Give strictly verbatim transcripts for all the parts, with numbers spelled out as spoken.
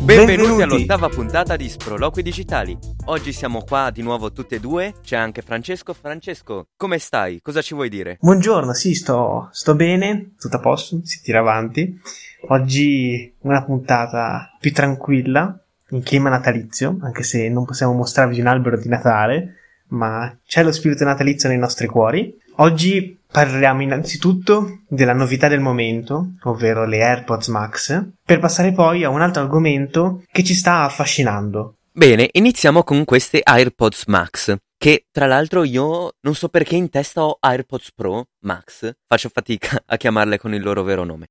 Benvenuti, Benvenuti all'ottava puntata di Sproloqui Digitali. Oggi siamo qua di nuovo tutte e due, c'è anche Francesco. Francesco, come stai? Cosa ci vuoi dire? Buongiorno, sì, sto, sto bene, tutto a posto, si tira avanti. Oggi una puntata più tranquilla, in clima natalizio, anche se non possiamo mostrarvi un albero di Natale, ma c'è lo spirito natalizio nei nostri cuori. Oggi parliamo innanzitutto della novità del momento, ovvero le AirPods Max, per passare poi a un altro argomento che ci sta affascinando. Bene, iniziamo con queste AirPods Max, che tra l'altro io non so perché in testa ho AirPods Pro Max, faccio fatica a chiamarle con il loro vero nome.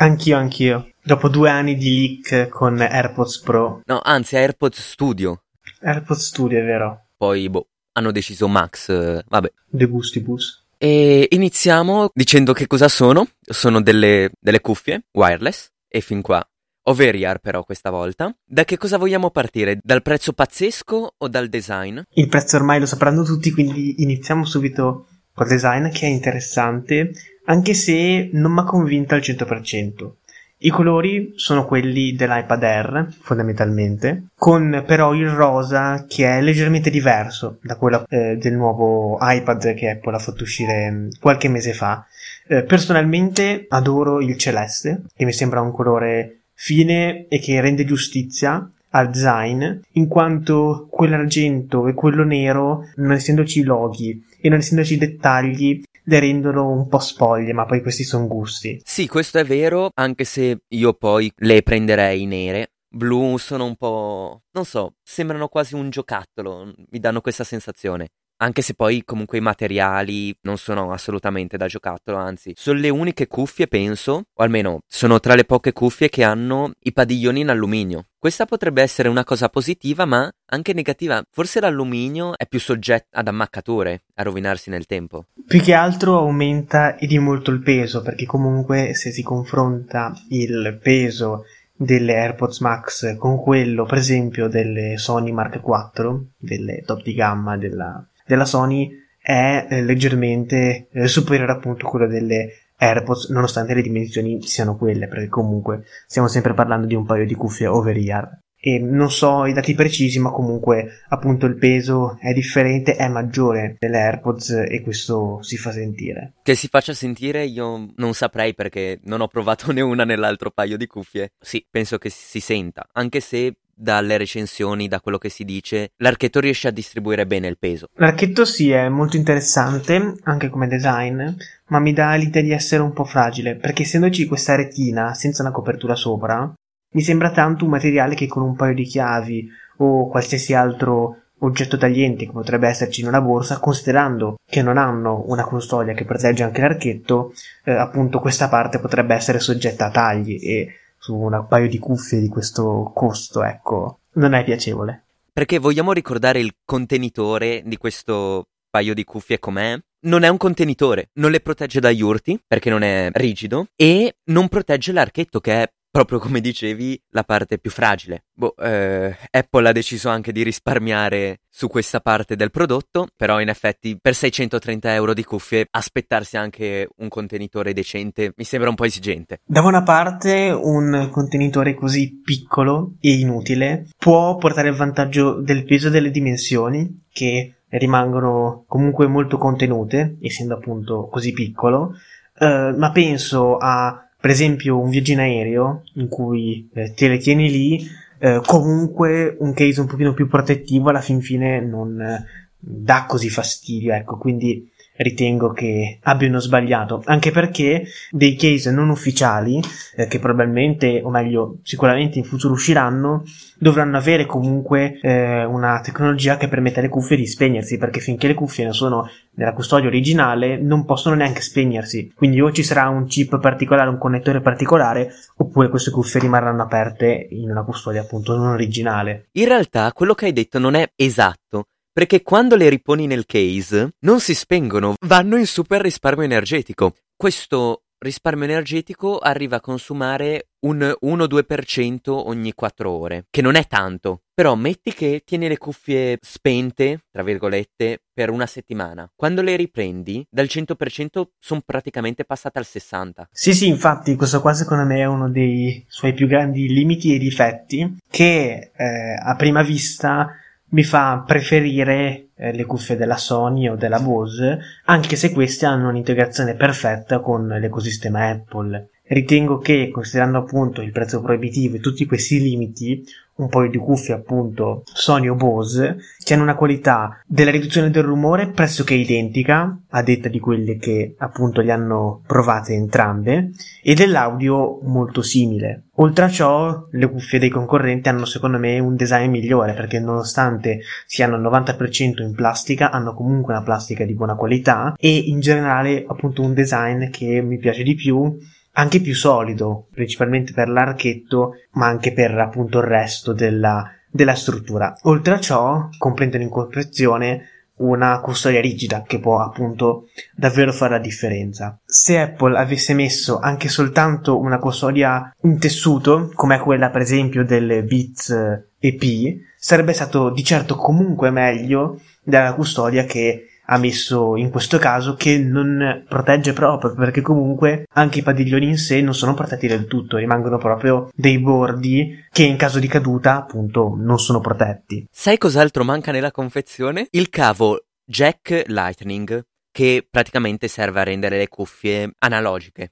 Anch'io, anch'io. Dopo due anni di leak con AirPods Pro. No, anzi, AirPods Studio. AirPods Studio, è vero. Poi, boh, hanno deciso Max, vabbè. De gustibus. E iniziamo dicendo che cosa sono. Sono delle, delle cuffie wireless, e fin qua. Overior però questa volta. Da che cosa vogliamo partire? Dal prezzo pazzesco o dal design? Il prezzo ormai lo sapranno tutti, quindi iniziamo subito col design, che è interessante, anche se non mi ha convinta al cento per cento. I colori sono quelli dell'iPad Air, fondamentalmente, con però il rosa che è leggermente diverso da quello eh, del nuovo iPad che Apple ha fatto uscire qualche mese fa. Eh, personalmente adoro il celeste, che mi sembra un colore fine e che rende giustizia al design, in quanto quell'argento e quello nero, non essendoci loghi e non essendoci dettagli, le rendono un po' spoglie, ma poi questi sono gusti. Sì, questo è vero, anche se io poi le prenderei nere. Blu sono un po', non so, sembrano quasi un giocattolo, mi danno questa sensazione. Anche se poi comunque i materiali non sono assolutamente da giocattolo, anzi, sono le uniche cuffie, penso, o almeno sono tra le poche cuffie che hanno i padiglioni in alluminio. Questa potrebbe essere una cosa positiva, ma anche negativa. Forse l'alluminio è più soggetto ad ammaccature, a rovinarsi nel tempo. Più che altro aumenta di molto il peso, perché comunque se si confronta il peso delle AirPods Max con quello, per esempio, delle Sony Mark quattro, delle top di gamma della... della Sony, è eh, leggermente eh, superiore appunto a quella delle AirPods, nonostante le dimensioni siano quelle, perché comunque stiamo sempre parlando di un paio di cuffie over-ear. E non so i dati precisi, ma comunque appunto il peso è differente, è maggiore delle AirPods e questo si fa sentire. Che si faccia sentire io non saprei, perché non ho provato né una né l'altro paio di cuffie. Sì, penso che si senta, anche se dalle recensioni, da quello che si dice, l'archetto riesce a distribuire bene il peso. L'archetto sì, è molto interessante anche come design, ma mi dà l'idea di essere un po' fragile, perché essendoci questa retina senza una copertura sopra, mi sembra tanto un materiale che con un paio di chiavi o qualsiasi altro oggetto tagliente che potrebbe esserci in una borsa, considerando che non hanno una custodia che protegge anche l'archetto, eh, appunto questa parte potrebbe essere soggetta a tagli e su un paio di cuffie di questo costo, ecco, non è piacevole. Perché vogliamo ricordare il contenitore di questo paio di cuffie com'è? Non è un contenitore, non le protegge dagli urti, perché non è rigido, e non protegge l'archetto, che è, proprio come dicevi, la parte più fragile. Boh, eh, Apple ha deciso anche di risparmiare su questa parte del prodotto, però in effetti per seicentotrenta euro di cuffie aspettarsi anche un contenitore decente mi sembra un po' esigente. Da una parte un contenitore così piccolo e inutile può portare il vantaggio del peso e delle dimensioni, che rimangono comunque molto contenute, essendo appunto così piccolo, eh, ma penso a, per esempio, un viaggio in aereo in cui eh, te le tieni lì, eh, comunque un case un pochino più protettivo alla fin fine non eh, dà così fastidio, ecco, quindi ritengo che abbiano sbagliato, anche perché dei case non ufficiali, eh, che probabilmente, o meglio, sicuramente in futuro usciranno, dovranno avere comunque eh, una tecnologia che permetta alle cuffie di spegnersi, perché finché le cuffie non sono nella custodia originale non possono neanche spegnersi, quindi o ci sarà un chip particolare, un connettore particolare, oppure queste cuffie rimarranno aperte in una custodia appunto non originale. In realtà quello che hai detto non è esatto, perché quando le riponi nel case non si spengono, vanno in super risparmio energetico. Questo risparmio energetico arriva a consumare un uno due per cento ogni quattro ore, che non è tanto. Però metti che tieni le cuffie spente, tra virgolette, per una settimana. Quando le riprendi, dal cento per cento sono praticamente passate al sessanta per cento. Sì, sì, infatti, questo qua secondo me è uno dei suoi più grandi limiti e difetti, che eh, a prima vista mi fa preferire eh, le cuffie della Sony o della Bose, anche se queste hanno un'integrazione perfetta con l'ecosistema Apple. Ritengo che, considerando appunto il prezzo proibitivo e tutti questi limiti, un paio di cuffie appunto Sony o Bose, che hanno una qualità della riduzione del rumore pressoché identica, a detta di quelle che appunto le hanno provate entrambe, e dell'audio molto simile. Oltre a ciò, le cuffie dei concorrenti hanno secondo me un design migliore, perché nonostante siano al novanta per cento in plastica, hanno comunque una plastica di buona qualità e in generale appunto un design che mi piace di più, anche più solido, principalmente per l'archetto, ma anche per appunto il resto della, della struttura. Oltre a ciò, comprendono in confezione una custodia rigida che può appunto davvero fare la differenza. Se Apple avesse messo anche soltanto una custodia in tessuto, come quella per esempio del Beats E P, sarebbe stato di certo comunque meglio della custodia che ha messo in questo caso, che non protegge proprio, perché comunque anche i padiglioni in sé non sono protetti del tutto, rimangono proprio dei bordi che in caso di caduta appunto non sono protetti. Sai cos'altro manca nella confezione? Il cavo jack lightning, che praticamente serve a rendere le cuffie analogiche.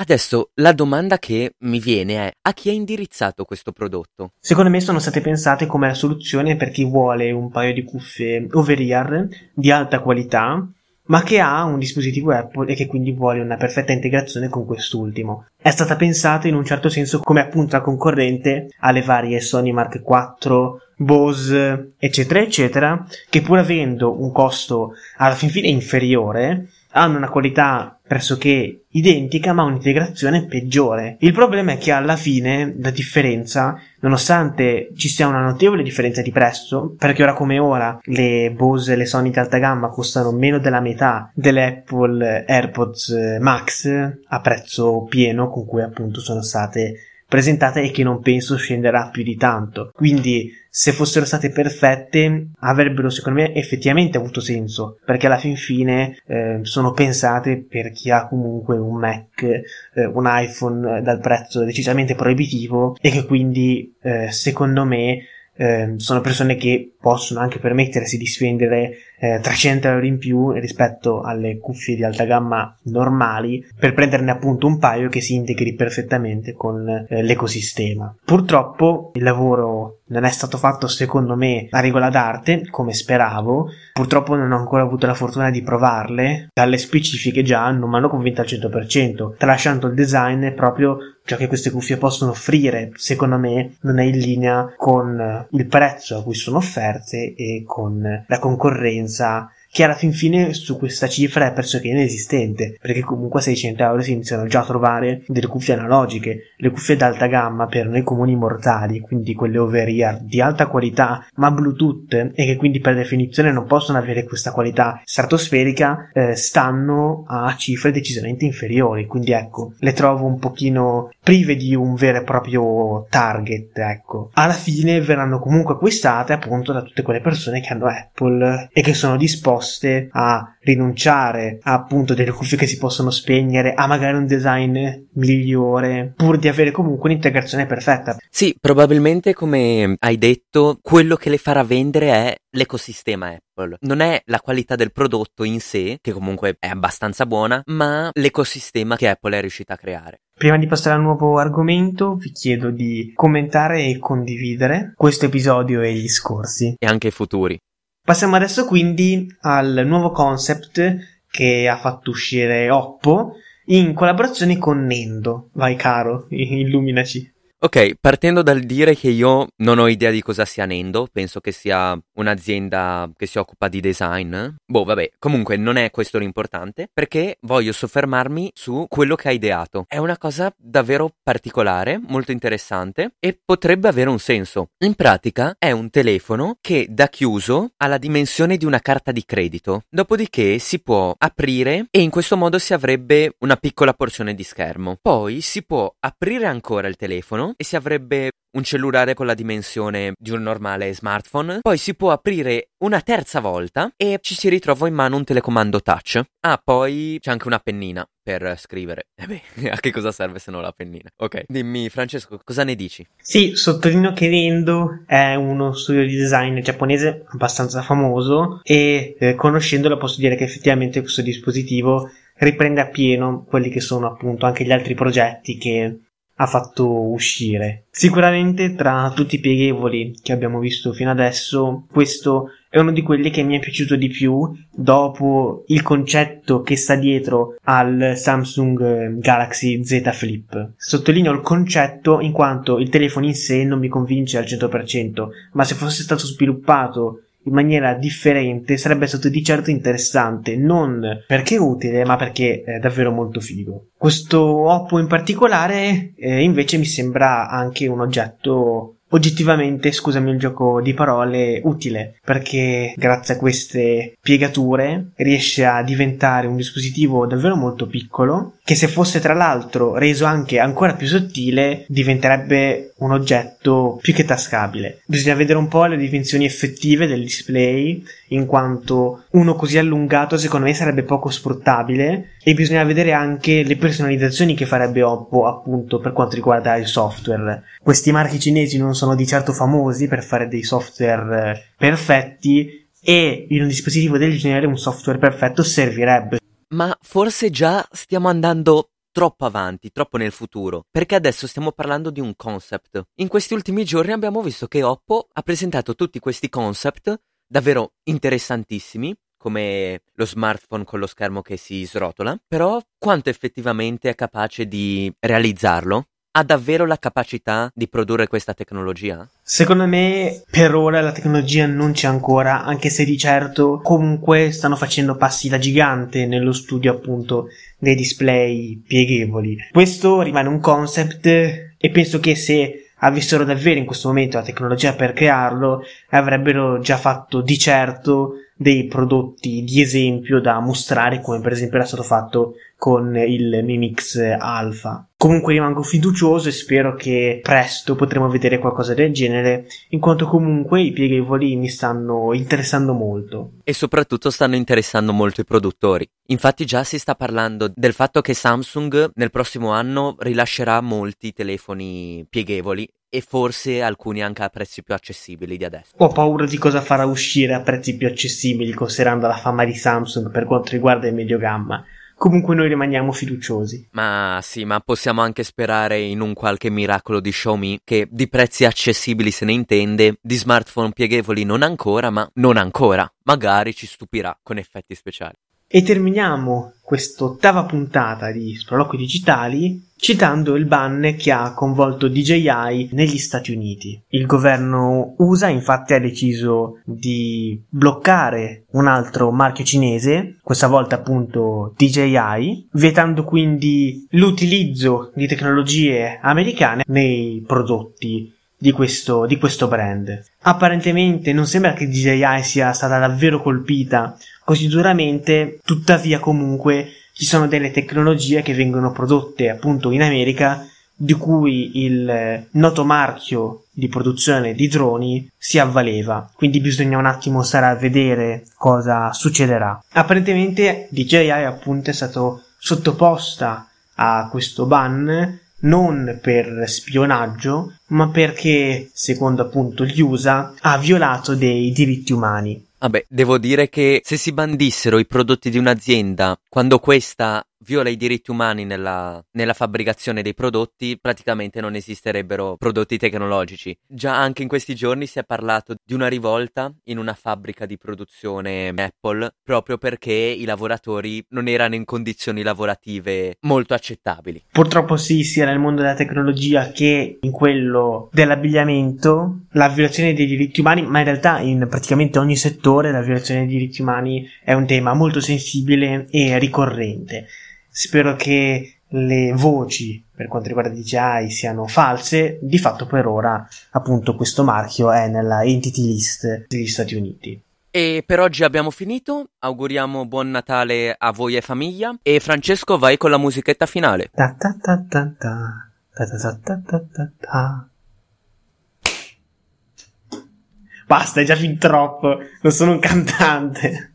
Adesso la domanda che mi viene è: a chi è indirizzato questo prodotto? Secondo me sono state pensate come la soluzione per chi vuole un paio di cuffie over-ear di alta qualità, ma che ha un dispositivo Apple e che quindi vuole una perfetta integrazione con quest'ultimo. È stata pensata in un certo senso come appunto la concorrente alle varie Sony Mark quattro, Bose, eccetera, eccetera, che pur avendo un costo alla fin fine inferiore, hanno una qualità pressoché identica ma un'integrazione peggiore. Il problema è che alla fine la differenza, nonostante ci sia una notevole differenza di prezzo, perché ora come ora le Bose e le Sony di alta gamma costano meno della metà delle Apple AirPods Max a prezzo pieno con cui appunto sono state presentate e che non penso scenderà più di tanto. Quindi se fossero state perfette avrebbero secondo me effettivamente avuto senso, perché alla fin fine eh, sono pensate per chi ha comunque un Mac, eh, un iPhone eh, dal prezzo decisamente proibitivo e che quindi eh, secondo me eh, sono persone che possono anche permettersi di spendere eh, trecento euro in più rispetto alle cuffie di alta gamma normali, per prenderne appunto un paio che si integri perfettamente con eh, l'ecosistema. Purtroppo il lavoro non è stato fatto secondo me a regola d'arte, come speravo. Purtroppo non ho ancora avuto la fortuna di provarle, dalle specifiche già non mi hanno convinto al cento per cento, tralasciando il design, proprio ciò che queste cuffie possono offrire secondo me non è in linea con il prezzo a cui sono offerte e con la concorrenza, che alla fin fine su questa cifra è pressoché inesistente, perché comunque a seicento euro si iniziano già a trovare delle cuffie analogiche. Le cuffie d'alta gamma per noi comuni mortali, quindi quelle over-ear di alta qualità ma Bluetooth e che quindi per definizione non possono avere questa qualità stratosferica, eh, stanno a cifre decisamente inferiori, quindi ecco, le trovo un pochino prive di un vero e proprio target. Ecco, alla fine verranno comunque acquistate appunto da tutte quelle persone che hanno Apple e che sono disposte a rinunciare a, appunto, delle cuffie che si possono spegnere, a magari un design migliore, pur di avere comunque un'integrazione perfetta. Sì, probabilmente, come hai detto, quello che le farà vendere è l'ecosistema Apple. Non è la qualità del prodotto in sé, che comunque è abbastanza buona, ma l'ecosistema che Apple è riuscita a creare. Prima di passare al nuovo argomento, vi chiedo di commentare e condividere questo episodio e gli scorsi. E anche i futuri. Passiamo adesso quindi al nuovo concept che ha fatto uscire Oppo in collaborazione con Nendo. Vai caro, illuminaci. Ok, partendo dal dire che io non ho idea di cosa sia Nendo, penso che sia un'azienda che si occupa di design. Boh, vabbè, comunque non è questo l'importante, perché voglio soffermarmi su quello che ha ideato. È una cosa davvero particolare, molto interessante e potrebbe avere un senso. In pratica è un telefono che da chiuso ha la dimensione di una carta di credito, dopodiché si può aprire e in questo modo si avrebbe una piccola porzione di schermo. Poi si può aprire ancora il telefono e si avrebbe un cellulare con la dimensione di un normale smartphone. Poi si può aprire una terza volta e ci si ritrova in mano un telecomando touch. Ah, poi c'è anche una pennina per scrivere. E beh, a che cosa serve se non la pennina? Ok, dimmi Francesco, cosa ne dici? Sì, sottolineo che Nendo è uno studio di design giapponese abbastanza famoso e eh, conoscendolo posso dire che effettivamente questo dispositivo riprende appieno quelli che sono appunto anche gli altri progetti che ha fatto uscire. Sicuramente tra tutti i pieghevoli che abbiamo visto fino adesso, questo è uno di quelli che mi è piaciuto di più dopo il concetto che sta dietro al Samsung Galaxy Z Flip. Sottolineo il concetto in quanto il telefono in sé non mi convince al cento per cento, ma se fosse stato sviluppato in maniera differente sarebbe stato di certo interessante, non perché utile ma perché è davvero molto figo. Questo Oppo in particolare eh, invece mi sembra anche un oggetto oggettivamente, scusami il gioco di parole, utile, perché grazie a queste piegature riesce a diventare un dispositivo davvero molto piccolo che, se fosse tra l'altro reso anche ancora più sottile, diventerebbe un oggetto più che tascabile. Bisogna vedere un po' le dimensioni effettive del display, in quanto uno così allungato secondo me sarebbe poco sfruttabile, e bisogna vedere anche le personalizzazioni che farebbe Oppo appunto per quanto riguarda il software. Questi marchi cinesi non sono di certo famosi per fare dei software perfetti e in un dispositivo del genere un software perfetto servirebbe. Ma forse già stiamo andando troppo avanti, troppo nel futuro, perché adesso stiamo parlando di un concept. In questi ultimi giorni abbiamo visto che Oppo ha presentato tutti questi concept davvero interessantissimi, come lo smartphone con lo schermo che si srotola, però quanto effettivamente è capace di realizzarlo? Ha davvero la capacità di produrre questa tecnologia? Secondo me per ora la tecnologia non c'è ancora, anche se di certo comunque stanno facendo passi da gigante nello studio appunto dei display pieghevoli. Questo rimane un concept e penso che se avessero davvero in questo momento la tecnologia per crearlo avrebbero già fatto di certo dei prodotti di esempio da mostrare, come per esempio era stato fatto con il Mi Mix Alpha. Comunque rimango fiducioso e spero che presto potremo vedere qualcosa del genere, in quanto comunque i pieghevoli mi stanno interessando molto. E soprattutto stanno interessando molto i produttori. Infatti già si sta parlando del fatto che Samsung nel prossimo anno rilascerà molti telefoni pieghevoli, e forse alcuni anche a prezzi più accessibili di adesso. Ho paura di cosa farà uscire a prezzi più accessibili, considerando la fama di Samsung per quanto riguarda il medio gamma. Comunque noi rimaniamo fiduciosi. Ma sì, ma possiamo anche sperare in un qualche miracolo di Xiaomi, che di prezzi accessibili se ne intende, di smartphone pieghevoli non ancora, ma non ancora. Magari ci stupirà con effetti speciali. E terminiamo quest'ottava puntata di Sproloqui Digitali citando il ban che ha coinvolto D J I negli Stati Uniti. Il governo U S A infatti ha deciso di bloccare un altro marchio cinese, questa volta appunto D J I, vietando quindi l'utilizzo di tecnologie americane nei prodotti di questo, di questo brand. Apparentemente non sembra che D J I sia stata davvero colpita così duramente, tuttavia comunque ci sono delle tecnologie che vengono prodotte appunto in America, di cui il noto marchio di produzione di droni si avvaleva, quindi bisogna un attimo stare a vedere cosa succederà. Apparentemente D J I appunto è stato sottoposta a questo ban non per spionaggio, ma perché, secondo appunto gli U S A, ha violato dei diritti umani. Vabbè, devo dire che se si bandissero i prodotti di un'azienda quando questa viola i diritti umani nella, nella fabbricazione dei prodotti, praticamente non esisterebbero prodotti tecnologici. Già anche in questi giorni si è parlato di una rivolta in una fabbrica di produzione Apple, proprio perché i lavoratori non erano in condizioni lavorative molto accettabili. Purtroppo sì, sia nel mondo della tecnologia che in quello dell'abbigliamento, la violazione dei diritti umani, ma in realtà in praticamente ogni settore la violazione dei diritti umani è un tema molto sensibile e ricorrente. Spero che le voci per quanto riguarda D J I siano false. Di fatto per ora appunto questo marchio è nella entity list degli Stati Uniti. E per oggi abbiamo finito, auguriamo buon Natale a voi e famiglia, e Francesco vai con la musichetta finale. Ta ta ta ta ta, ta ta ta ta ta ta. Basta, è già fin troppo, non sono un cantante.